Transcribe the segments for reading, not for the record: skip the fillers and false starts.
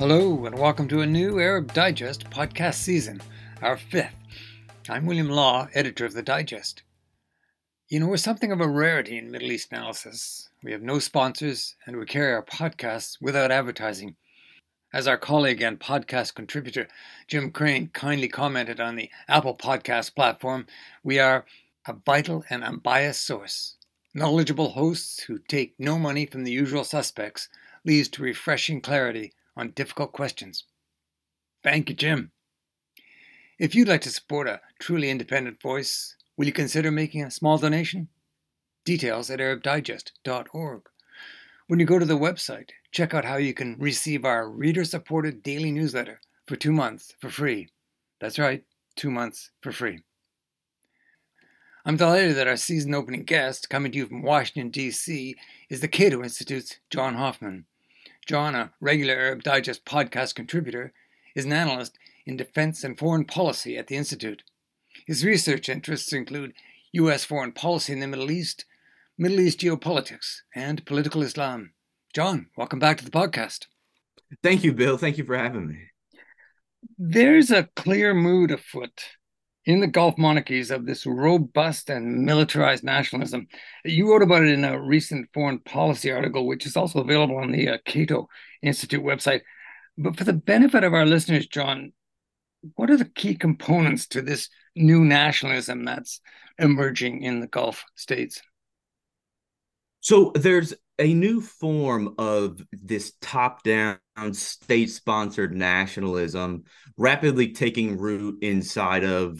Hello and welcome to a new Arab Digest podcast season, our fifth. I'm William Law, editor of the Digest. You know, we're something of a rarity in Middle East analysis. We have no sponsors and we carry our podcasts without advertising. As our colleague and podcast contributor Jim Crane kindly commented on the Apple Podcast platform, we are a vital and unbiased source. Knowledgeable hosts who take no money from the usual suspects leads to refreshing clarity on difficult questions. Thank you, Jim. If you'd like to support a truly independent voice, will you consider making a small donation? Details at ArabDigest.org. When you go to the website, check out how you can receive our reader-supported daily newsletter for 2 months for free. That's right, 2 months for free. I'm delighted that our season-opening guest, coming to you from Washington, D.C., is the Cato Institute's John Hoffman. John, a regular Arab Digest podcast contributor, is an analyst in defense and foreign policy at the Institute. His research interests include U.S. foreign policy in the Middle East geopolitics, and political Islam. John, welcome back to the podcast. Thank you, Bill. Thank you for having me. There's a clear mood afoot in the Gulf monarchies of this robust and militarized nationalism. You wrote about it in a recent foreign policy article, which is also available on the Cato Institute website. But for the benefit of our listeners, John, what are the key components to this new nationalism that's emerging in the Gulf states? So there's a new form of this top-down, state-sponsored nationalism rapidly taking root inside of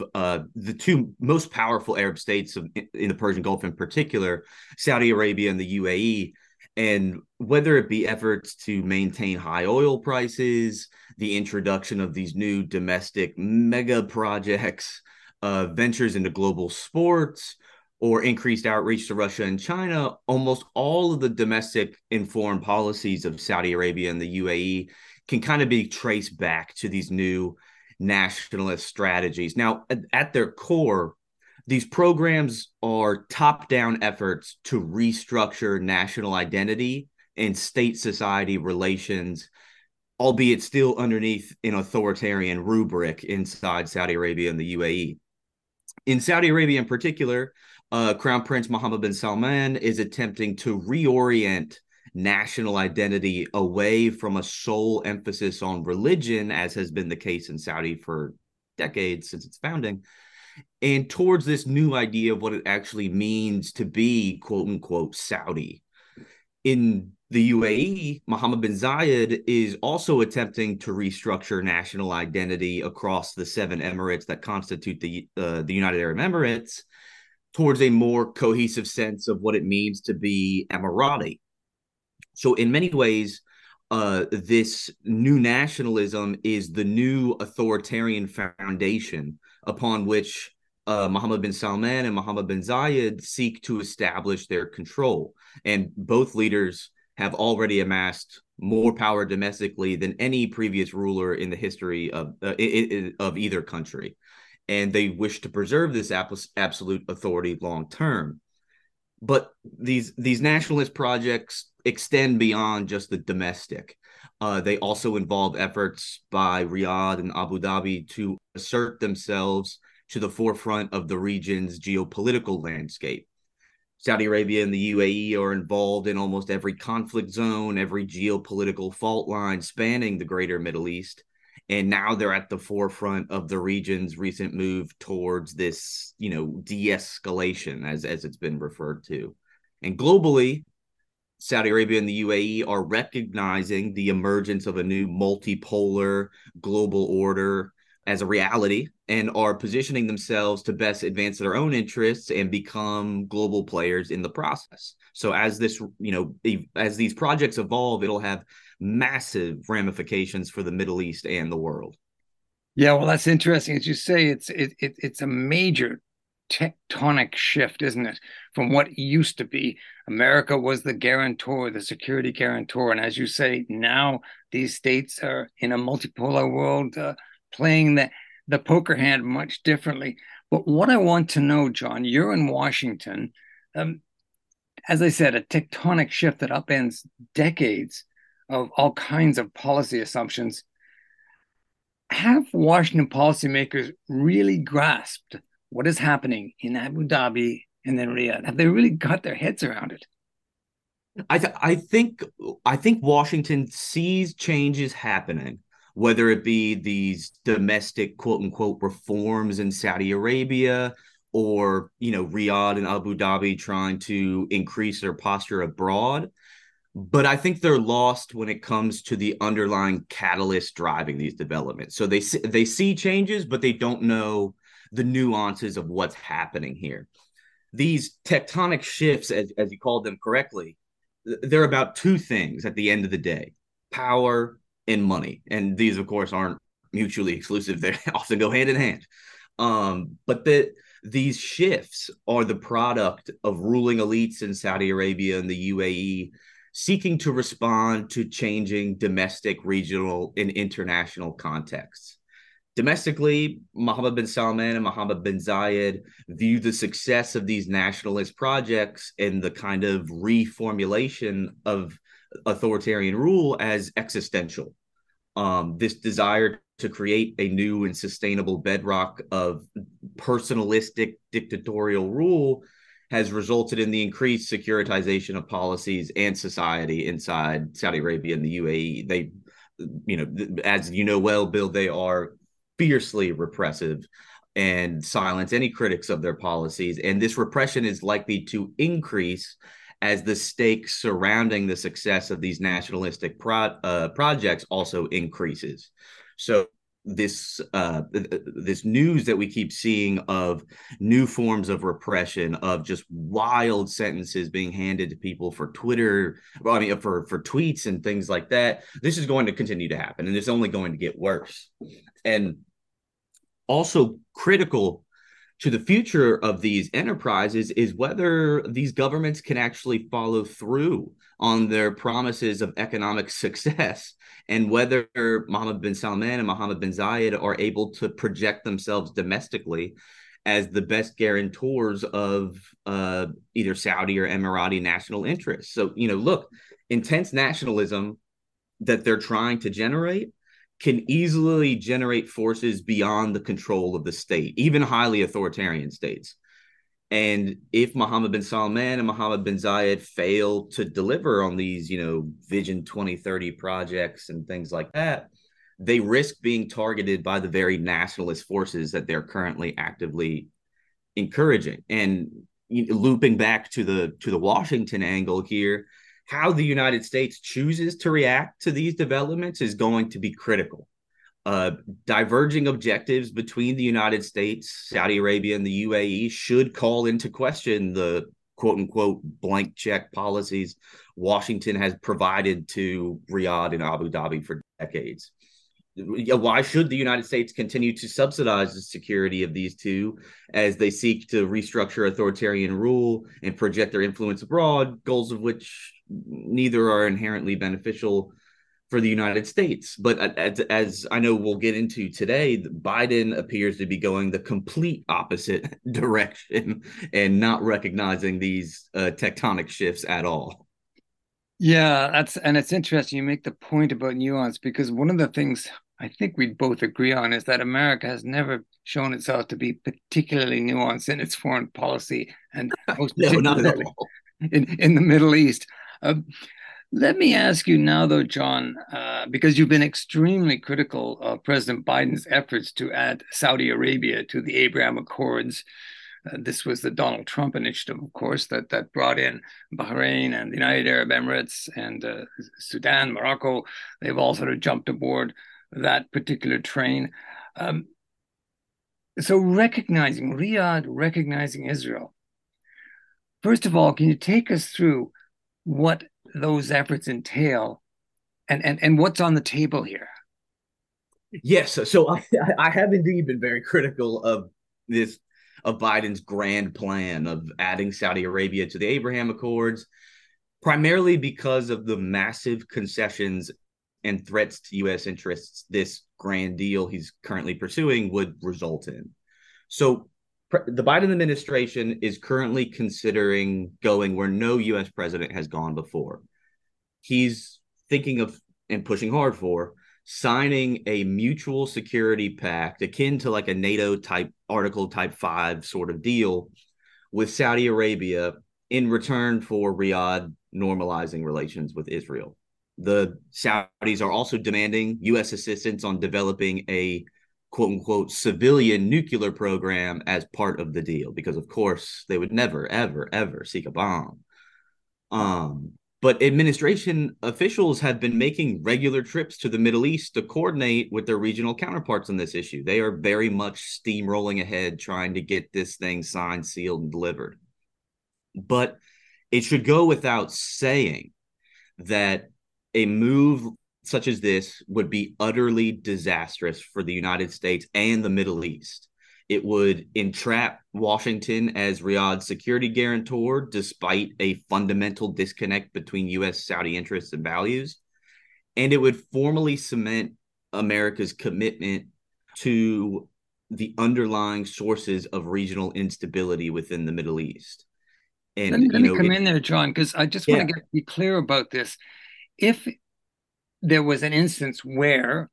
the two most powerful Arab states in the Persian Gulf in particular, Saudi Arabia and the UAE. And whether it be efforts to maintain high oil prices, the introduction of these new domestic mega projects, ventures into global sports, or increased outreach to Russia and China, almost all of the domestic and foreign policies of Saudi Arabia and the UAE can kind of be traced back to these new nationalist strategies. Now, at their core, these programs are top-down efforts to restructure national identity and state-society relations, albeit still underneath an authoritarian rubric inside Saudi Arabia and the UAE. In Saudi Arabia in particular, Crown Prince Mohammed bin Salman is attempting to reorient national identity away from a sole emphasis on religion, as has been the case in Saudi for decades since its founding, and towards this new idea of what it actually means to be, quote unquote, Saudi. In the UAE, Mohammed bin Zayed is also attempting to restructure national identity across the seven emirates that constitute the United Arab Emirates, towards a more cohesive sense of what it means to be Emirati. So in many ways, this new nationalism is the new authoritarian foundation upon which Mohammed bin Salman and Mohammed bin Zayed seek to establish their control. And both leaders have already amassed more power domestically than any previous ruler in the history of either country. And they wish to preserve this absolute authority long term. But these nationalist projects extend beyond just the domestic. They also involve efforts by Riyadh and Abu Dhabi to assert themselves to the forefront of the region's geopolitical landscape. Saudi Arabia and the UAE are involved in almost every conflict zone, every geopolitical fault line spanning the greater Middle East. And now they're at the forefront of the region's recent move towards this, de-escalation, as it's been referred to. And globally, Saudi Arabia and the UAE are recognizing the emergence of a new multipolar global order as a reality and are positioning themselves to best advance their own interests and become global players in the process. So as this, as these projects evolve, it'll have massive ramifications for the Middle East and the world. Yeah, well, that's interesting. As you say, it's a major tectonic shift, isn't it? From what used to be, America was the guarantor, the security guarantor. And as you say, now these states are in a multipolar world playing the poker hand much differently. But what I want to know, John, you're in Washington. As I said, a tectonic shift that upends decades of all kinds of policy assumptions. Have Washington policymakers really grasped what is happening in Abu Dhabi and then Riyadh? Have they really got their heads around it? I think Washington sees changes happening, whether it be these domestic quote unquote reforms in Saudi Arabia or, you know, Riyadh and Abu Dhabi trying to increase their posture abroad. But I think they're lost when it comes to the underlying catalyst driving these developments. So they see changes, but they don't know the nuances of what's happening here. These tectonic shifts, as you called them correctly, they're about two things at the end of the day: power and money. And these, of course, aren't mutually exclusive. They often go hand in hand. These shifts are the product of ruling elites in Saudi Arabia and the UAE seeking to respond to changing domestic, regional, and international contexts. Domestically, Mohammed bin Salman and Mohammed bin Zayed view the success of these nationalist projects and the kind of reformulation of authoritarian rule as existential. This desire to create a new and sustainable bedrock of personalistic dictatorial rule has resulted in the increased securitization of policies and society inside Saudi Arabia and the UAE. They, you know, as you know well, Bill, they are fiercely repressive and silence any critics of their policies. And this repression is likely to increase as the stakes surrounding the success of these nationalistic projects also increases. So this news that we keep seeing of new forms of repression, of just wild sentences being handed to people for for tweets and things like that, this is going to continue to happen, and it's only going to get worse. And also critical to the future of these enterprises is whether these governments can actually follow through on their promises of economic success, and whether Mohammed bin Salman and Mohammed bin Zayed are able to project themselves domestically as the best guarantors of either Saudi or Emirati national interests. So, you know, look, intense nationalism that they're trying to generate can easily generate forces beyond the control of the state, even highly authoritarian states. And if Mohammed bin Salman and Mohammed bin Zayed fail to deliver on these, you know, Vision 2030 projects and things like that, they risk being targeted by the very nationalist forces that they're currently actively encouraging. And looping back to the Washington angle here, how the United States chooses to react to these developments is going to be critical. Diverging objectives between the United States, Saudi Arabia, and the UAE should call into question the quote-unquote blank check policies Washington has provided to Riyadh and Abu Dhabi for decades. Why should the United States continue to subsidize the security of these two as they seek to restructure authoritarian rule and project their influence abroad, goals of which neither are inherently beneficial for the United States? But as I know we'll get into today, Biden appears to be going the complete opposite direction and not recognizing these tectonic shifts at all. Yeah, and it's interesting you make the point about nuance, because one of the things I think we both agree on is that America has never shown itself to be particularly nuanced in its foreign policy, and no, not at all. In the Middle East. Let me ask you now, though, John, because you've been extremely critical of President Biden's efforts to add Saudi Arabia to the Abraham Accords. This was the Donald Trump initiative, of course, that brought in Bahrain and the United Arab Emirates and Sudan, Morocco. They've all sort of jumped aboard that particular train. So recognizing Riyadh, recognizing Israel, first of all, can you take us through what those efforts entail and what's on the table here? Yes, so I have indeed been very critical of this, of Biden's grand plan of adding Saudi Arabia to the Abraham Accords, primarily because of the massive concessions and threats to U.S. interests this grand deal he's currently pursuing would result in. So the Biden administration is currently considering going where no U.S. president has gone before. He's thinking of and pushing hard for signing a mutual security pact akin to like a NATO type article type 5 sort of deal with Saudi Arabia in return for Riyadh normalizing relations with Israel. The Saudis are also demanding U.S. assistance on developing a quote unquote civilian nuclear program as part of the deal, because of course they would never, ever, ever seek a bomb. But administration officials have been making regular trips to the Middle East to coordinate with their regional counterparts on this issue. They are very much steamrolling ahead, trying to get this thing signed, sealed, and delivered. But it should go without saying that a move such as this would be utterly disastrous for the United States and the Middle East. It would entrap Washington as Riyadh's security guarantor, despite a fundamental disconnect between U.S.-Saudi interests and values. And it would formally cement America's commitment to the underlying sources of regional instability within the Middle East. And Let me come in there, John, because I just want to be clear about this. If there was an instance where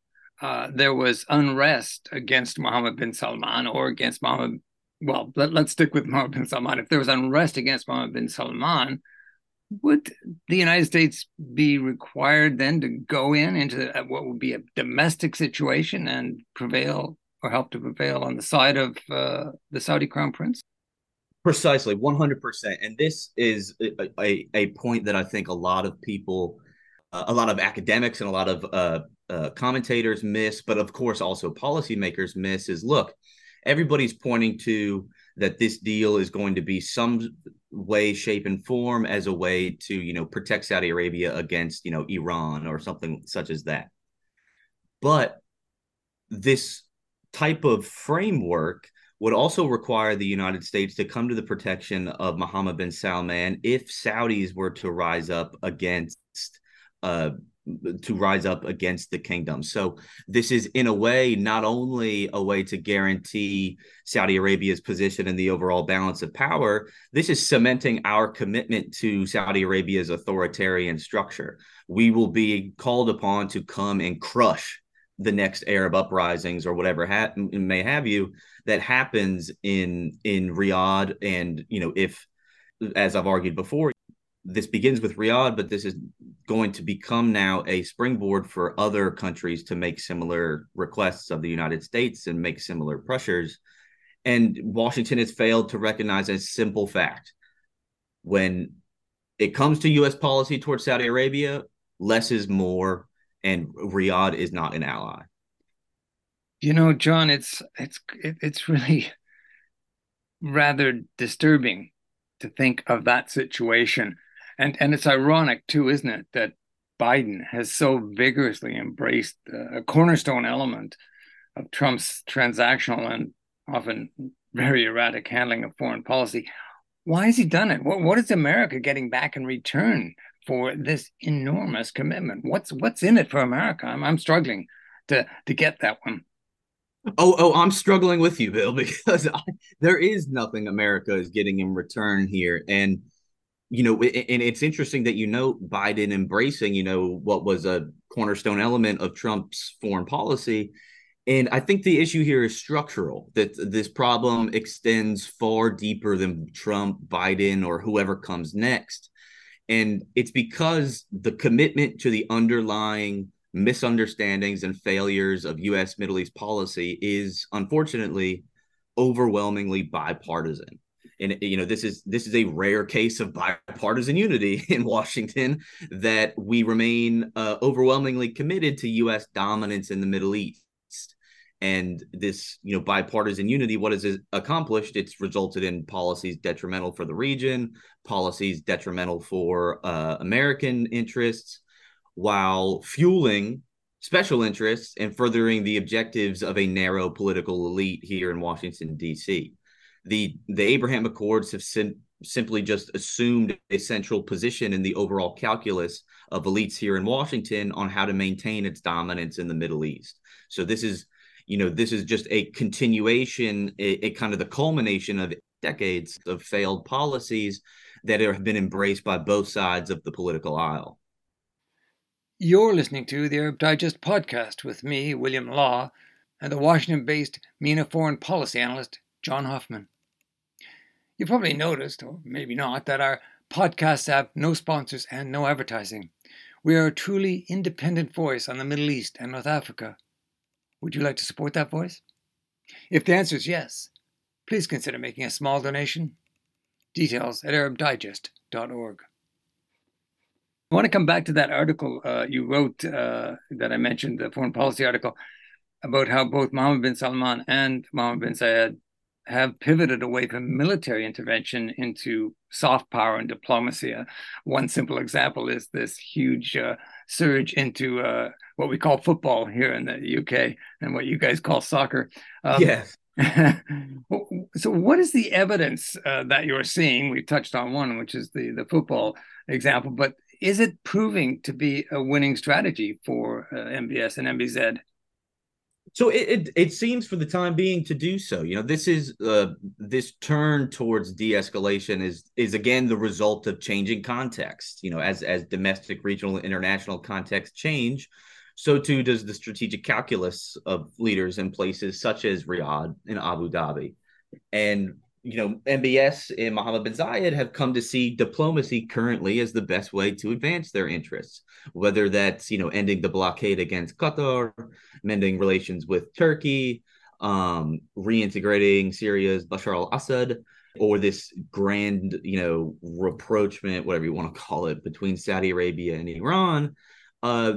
there was unrest against Mohammed bin Salman or against Mohammed, well, let's stick with Mohammed bin Salman. If there was unrest against Mohammed bin Salman, would the United States be required then to go into what would be a domestic situation and prevail or help to prevail on the side of the Saudi crown prince? Precisely, 100%. And this is a point that I think a lot of people, a lot of academics and a lot of commentators miss, but of course also policymakers miss, is look, everybody's pointing to that this deal is going to be some way, shape, and form as a way to, protect Saudi Arabia against, Iran or something such as that. But this type of framework would also require the United States to come to the protection of Mohammed bin Salman if Saudis were to rise up against the kingdom. So this is, in a way, not only a way to guarantee Saudi Arabia's position in the overall balance of power, this is cementing our commitment to Saudi Arabia's authoritarian structure. We will be called upon to come and crush the next Arab uprisings or whatever may have you that happens in Riyadh. And, if, as I've argued before, this begins with Riyadh, but this is going to become now a springboard for other countries to make similar requests of the United States and make similar pressures. And Washington has failed to recognize a simple fact. When it comes to U.S. policy towards Saudi Arabia, less is more, and Riyadh is not an ally. John, it's really rather disturbing to think of that situation. And it's ironic, too, isn't it, that Biden has so vigorously embraced a cornerstone element of Trump's transactional and often very erratic handling of foreign policy. Why has he done it? What is America getting back in return for this enormous commitment? What's in it for America? I'm struggling to get that one. Oh, I'm struggling with you, Bill, because there is nothing America is getting in return here. And and it's interesting that Biden embracing what was a cornerstone element of Trump's foreign policy, and I think the issue here is structural. That this problem extends far deeper than Trump, Biden, or whoever comes next, and it's because the commitment to the underlying misunderstandings and failures of U.S. Middle East policy is unfortunately overwhelmingly bipartisan. And, this is a rare case of bipartisan unity in Washington, that we remain overwhelmingly committed to U.S. dominance in the Middle East. And this, bipartisan unity, what has it accomplished? It's resulted in policies detrimental for the region, policies detrimental for American interests, while fueling special interests and furthering the objectives of a narrow political elite here in Washington, D.C. The Abraham Accords have simply just assumed a central position in the overall calculus of elites here in Washington on how to maintain its dominance in the Middle East. So this is, just a continuation, a kind of the culmination of decades of failed policies that have been embraced by both sides of the political aisle. You're listening to the Arab Digest podcast with me, William Law, and the Washington-based MENA foreign policy analyst, John Hoffman. You probably noticed, or maybe not, that our podcasts have no sponsors and no advertising. We are a truly independent voice on the Middle East and North Africa. Would you like to support that voice? If the answer is yes, please consider making a small donation. Details at ArabDigest.org. I want to come back to that article you wrote that I mentioned, the foreign policy article, about how both Mohammed bin Salman and Mohammed bin Zayed have pivoted away from military intervention into soft power and diplomacy. One simple example is this huge surge into what we call football here in the UK and what you guys call soccer. Yes. So what is the evidence that you're seeing? We touched on one, which is the football example, but is it proving to be a winning strategy for MBS and MBZ? So it seems for the time being to do so. You know, this is this turn towards de-escalation is again the result of changing context. You know, as domestic, regional, and international context change, so too does the strategic calculus of leaders in places such as Riyadh and Abu Dhabi. And you know, MBS and Mohammed bin Zayed have come to see diplomacy currently as the best way to advance their interests, whether that's, you know, ending the blockade against Qatar, mending relations with Turkey, reintegrating Syria's Bashar al-Assad, or this grand, you know, rapprochement, whatever you want to call it, between Saudi Arabia and Iran.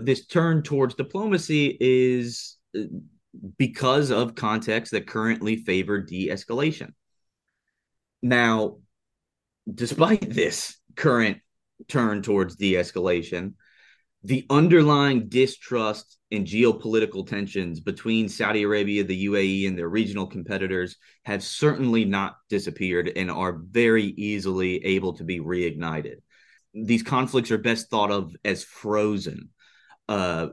This turn towards diplomacy is because of contexts that currently favor de-escalation. Now, despite this current turn towards de-escalation, the underlying distrust and geopolitical tensions between Saudi Arabia, the UAE, and their regional competitors have certainly not disappeared and are very easily able to be reignited. These conflicts are best thought of as frozen, but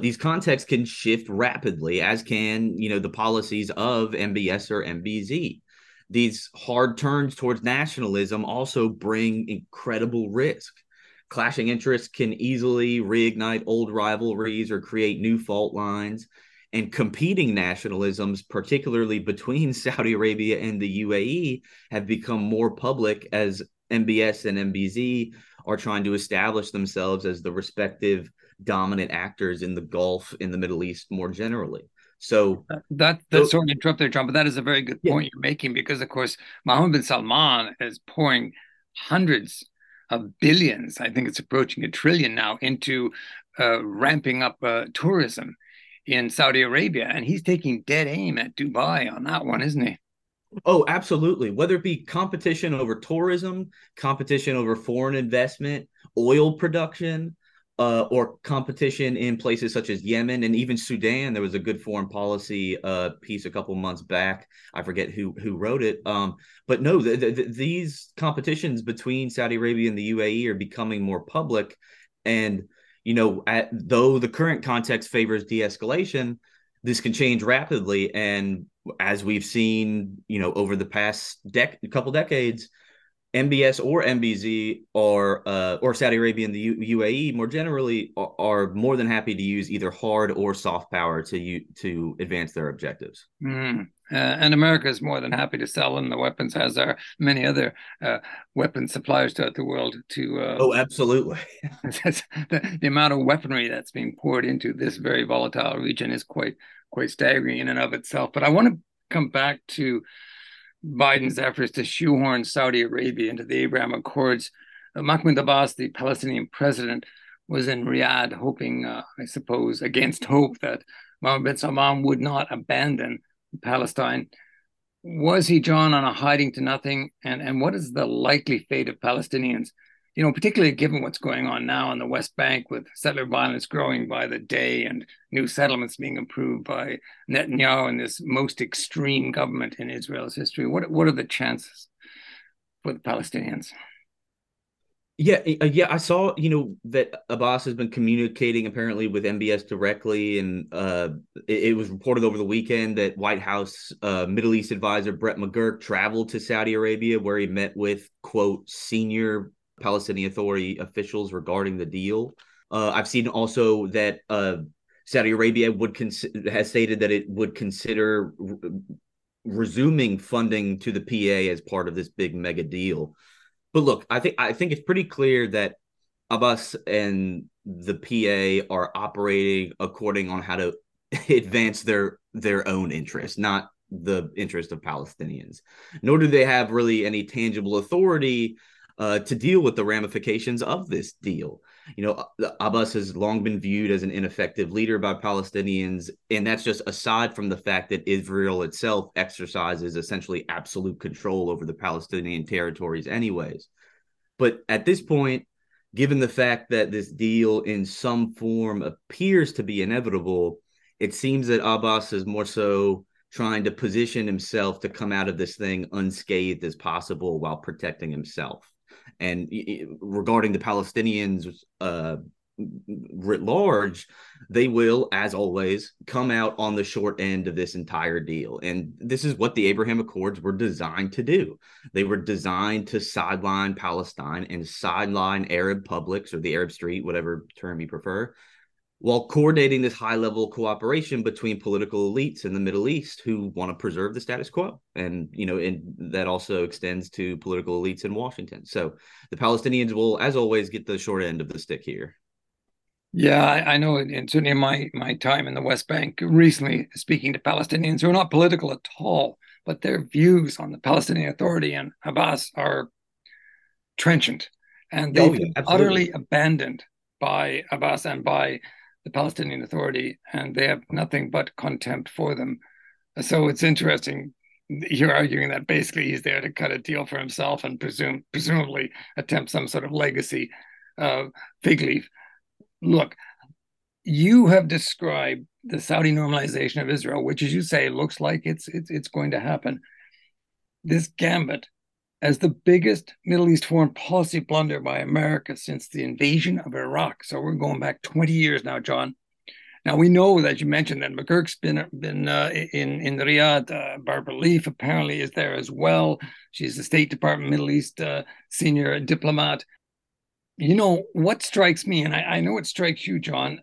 these contexts can shift rapidly, as can, you know, the policies of MBS or MBZ. These hard turns towards nationalism also bring incredible risk. Clashing interests can easily reignite old rivalries or create new fault lines, and competing nationalisms, particularly between Saudi Arabia and the UAE, have become more public as MBS and MBZ are trying to establish themselves as the respective dominant actors in the Gulf, in the Middle East more generally. So that sort of interrupt there, John, but that is a very good point you're making, because, of course, Mohammed bin Salman is pouring hundreds of billions, I think it's approaching $1 trillion now, into ramping up tourism in Saudi Arabia. And he's taking dead aim at Dubai on that one, isn't he? Oh, absolutely. Whether it be competition over tourism, competition over foreign investment, oil production, or competition in places such as Yemen and even Sudan. There was a good foreign policy piece a couple months back. I forget who wrote it. But no, these competitions between Saudi Arabia and the UAE are becoming more public. And, you know, though the current context favors de-escalation, this can change rapidly. And as we've seen, you know, over the past couple decades, MBS or MBZ or Saudi Arabia and the UAE more generally are more than happy to use either hard or soft power to advance their objectives. And America is more than happy to sell them the weapons, as are many other weapon suppliers throughout the world. Oh, absolutely. The amount of weaponry that's being poured into this very volatile region is quite staggering in and of itself. But I want to come back to Biden's efforts to shoehorn Saudi Arabia into the Abraham Accords. Mahmoud Abbas, the Palestinian president, was in Riyadh hoping, I suppose, against hope, that Mohammed bin Salman would not abandon Palestine. Was he, John, on a hiding to nothing? And what is the likely fate of Palestinians, you know, particularly given what's going on now in the West Bank with settler violence growing by the day and new settlements being approved by Netanyahu and this most extreme government in Israel's history? What are the chances for the Palestinians? Yeah, I saw, you know, that Abbas has been communicating apparently with MBS directly, and it was reported over the weekend that White House Middle East advisor Brett McGurk traveled to Saudi Arabia, where he met with, quote, senior Palestinian Authority officials regarding the deal. I've seen also that Saudi Arabia has stated that it would consider resuming funding to the PA as part of this big mega deal. But look, I think it's pretty clear that Abbas and the PA are operating according on how to advance their own interests, not the interest of Palestinians. Nor do they have really any tangible authority to deal with the ramifications of this deal. You know, Abbas has long been viewed as an ineffective leader by Palestinians, and that's just aside from the fact that Israel itself exercises essentially absolute control over the Palestinian territories anyways. But at this point, given the fact that this deal in some form appears to be inevitable, it seems that Abbas is more so trying to position himself to come out of this thing unscathed as possible while protecting himself. And regarding the Palestinians writ large, they will, as always, come out on the short end of this entire deal. And this is what the Abraham Accords were designed to do. They were designed to sideline Palestine and sideline Arab publics or the Arab street, whatever term you prefer, while coordinating this high-level cooperation between political elites in the Middle East who want to preserve the status quo. And, you know, and that also extends to political elites in Washington. So the Palestinians will, as always, get the short end of the stick here. Yeah, I know, and certainly in my time in the West Bank, recently speaking to Palestinians who are not political at all, but their views on the Palestinian Authority and Abbas are trenchant, and they've been utterly abandoned by Abbas and by the Palestinian Authority, and they have nothing but contempt for them. So it's interesting, you're arguing that basically he's there to cut a deal for himself and presumably attempt some sort of legacy fig leaf. Look, you have described the Saudi normalization of Israel, which, as you say, looks like it's going to happen. This gambit as the biggest Middle East foreign policy blunder by America since the invasion of Iraq. So we're going back 20 years now, John. Now, we know that you mentioned that McGurk's been in Riyadh. Barbara Leaf apparently is there as well. She's the State Department Middle East senior diplomat. You know, what strikes me, and I know it strikes you, John,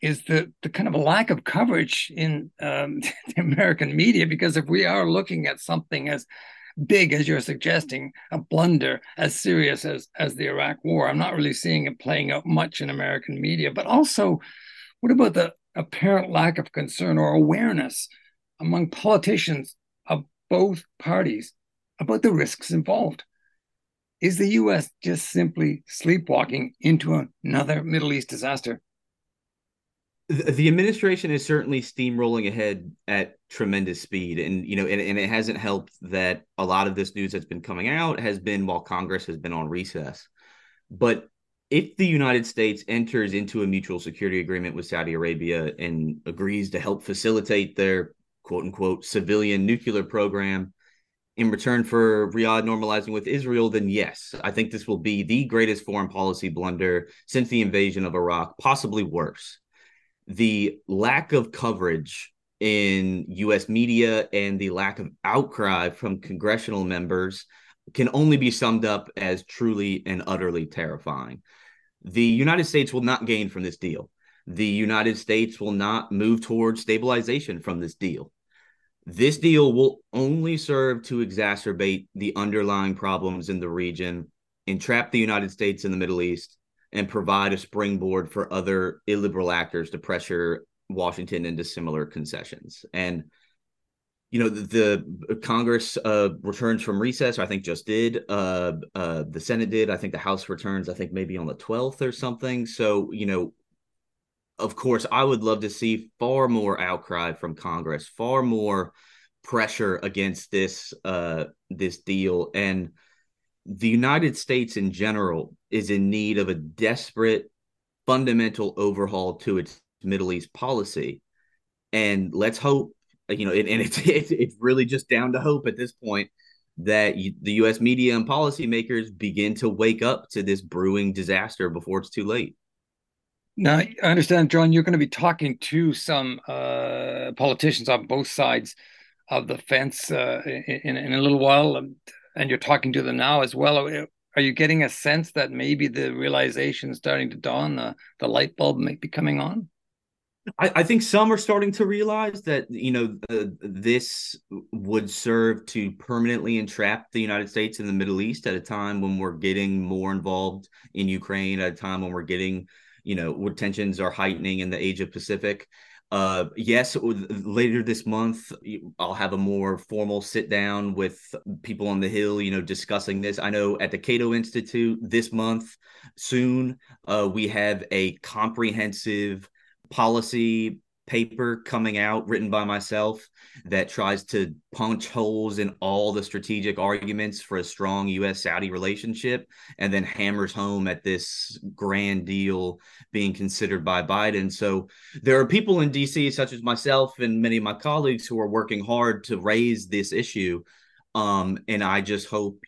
is the kind of lack of coverage in the American media, because if we are looking at something as big as you're suggesting, a blunder as serious as the Iraq war, I'm not really seeing it playing out much in American media. But also, what about the apparent lack of concern or awareness among politicians of both parties about the risks involved? Is the U.S. just simply sleepwalking into another Middle East disaster? The administration is certainly steamrolling ahead at tremendous speed. And, you know, and it hasn't helped that a lot of this news that's been coming out has been while Congress has been on recess. But if the United States enters into a mutual security agreement with Saudi Arabia and agrees to help facilitate their, quote unquote, civilian nuclear program, in return for Riyadh normalizing with Israel, then yes, I think this will be the greatest foreign policy blunder since the invasion of Iraq, possibly worse. The lack of coverage in U.S. media and the lack of outcry from congressional members can only be summed up as truly and utterly terrifying. The United States will not gain from this deal. The United States will not move towards stabilization from this deal. This deal will only serve to exacerbate the underlying problems in the region, entrap the United States in the Middle East, and provide a springboard for other illiberal actors to pressure Washington into similar concessions. And, you know, the Congress returns from recess, I think just did. The Senate did. I think the House returns, I think maybe on the 12th or something. So, you know, of course, I would love to see far more outcry from Congress, far more pressure against this this deal. And the United States in general is in need of a desperate, fundamental overhaul to its Middle East policy. And let's hope, you know, and it's really just down to hope at this point that the U.S. media and policymakers begin to wake up to this brewing disaster before it's too late. Now, I understand, John, you're going to be talking to some politicians on both sides of the fence in a little while, and you're talking to them now as well. Are you getting a sense that maybe the realization is starting to dawn, the light bulb might be coming on? I think some are starting to realize that, this would serve to permanently entrap the United States in the Middle East at a time when we're getting more involved in Ukraine, at a time when we're getting, where tensions are heightening in the Asia Pacific. Yes, later this month, I'll have a more formal sit down with people on the Hill, discussing this. I know at the Cato Institute this month, soon, we have a comprehensive policy paper coming out written by myself that tries to punch holes in all the strategic arguments for a strong U.S.-Saudi relationship, and then hammers home at this grand deal being considered by Biden. So there are people in D.C., such as myself and many of my colleagues, who are working hard to raise this issue. And I just hope,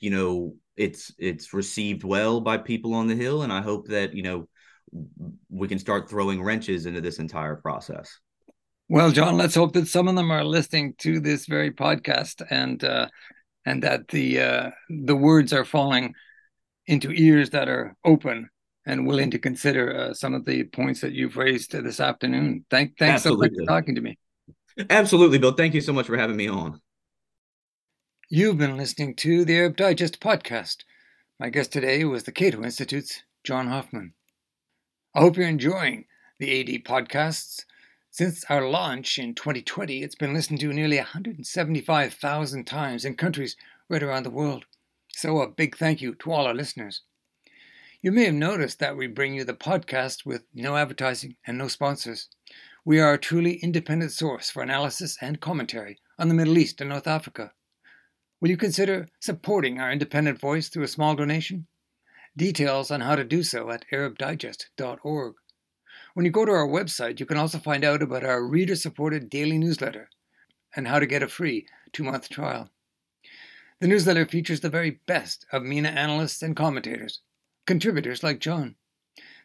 it's received well by people on the Hill. And I hope that, we can start throwing wrenches into this entire process. Well, John, let's hope that some of them are listening to this very podcast, and that the words are falling into ears that are open and willing to consider some of the points that you've raised this afternoon. Thanks so much for talking to me. Absolutely, Bill. Thank you so much for having me on. You've been listening to the Arab Digest podcast. My guest today was the Cato Institute's John Hoffman. I hope you're enjoying the AD podcasts. Since our launch in 2020, it's been listened to nearly 175,000 times in countries right around the world. So a big thank you to all our listeners. You may have noticed that we bring you the podcast with no advertising and no sponsors. We are a truly independent source for analysis and commentary on the Middle East and North Africa. Will you consider supporting our independent voice through a small donation? Details on how to do so at arabdigest.org. When you go to our website, you can also find out about our reader-supported daily newsletter and how to get a free 2-month trial. The newsletter features the very best of MENA analysts and commentators, contributors like John.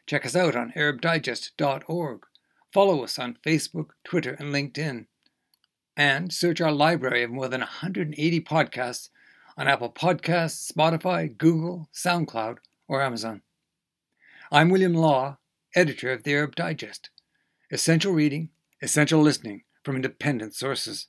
Check us out on arabdigest.org. Follow us on Facebook, Twitter, and LinkedIn. And search our library of more than 180 podcasts on Apple Podcasts, Spotify, Google, SoundCloud, or Amazon. I'm William Law, editor of the Arab Digest. Essential reading, essential listening from independent sources.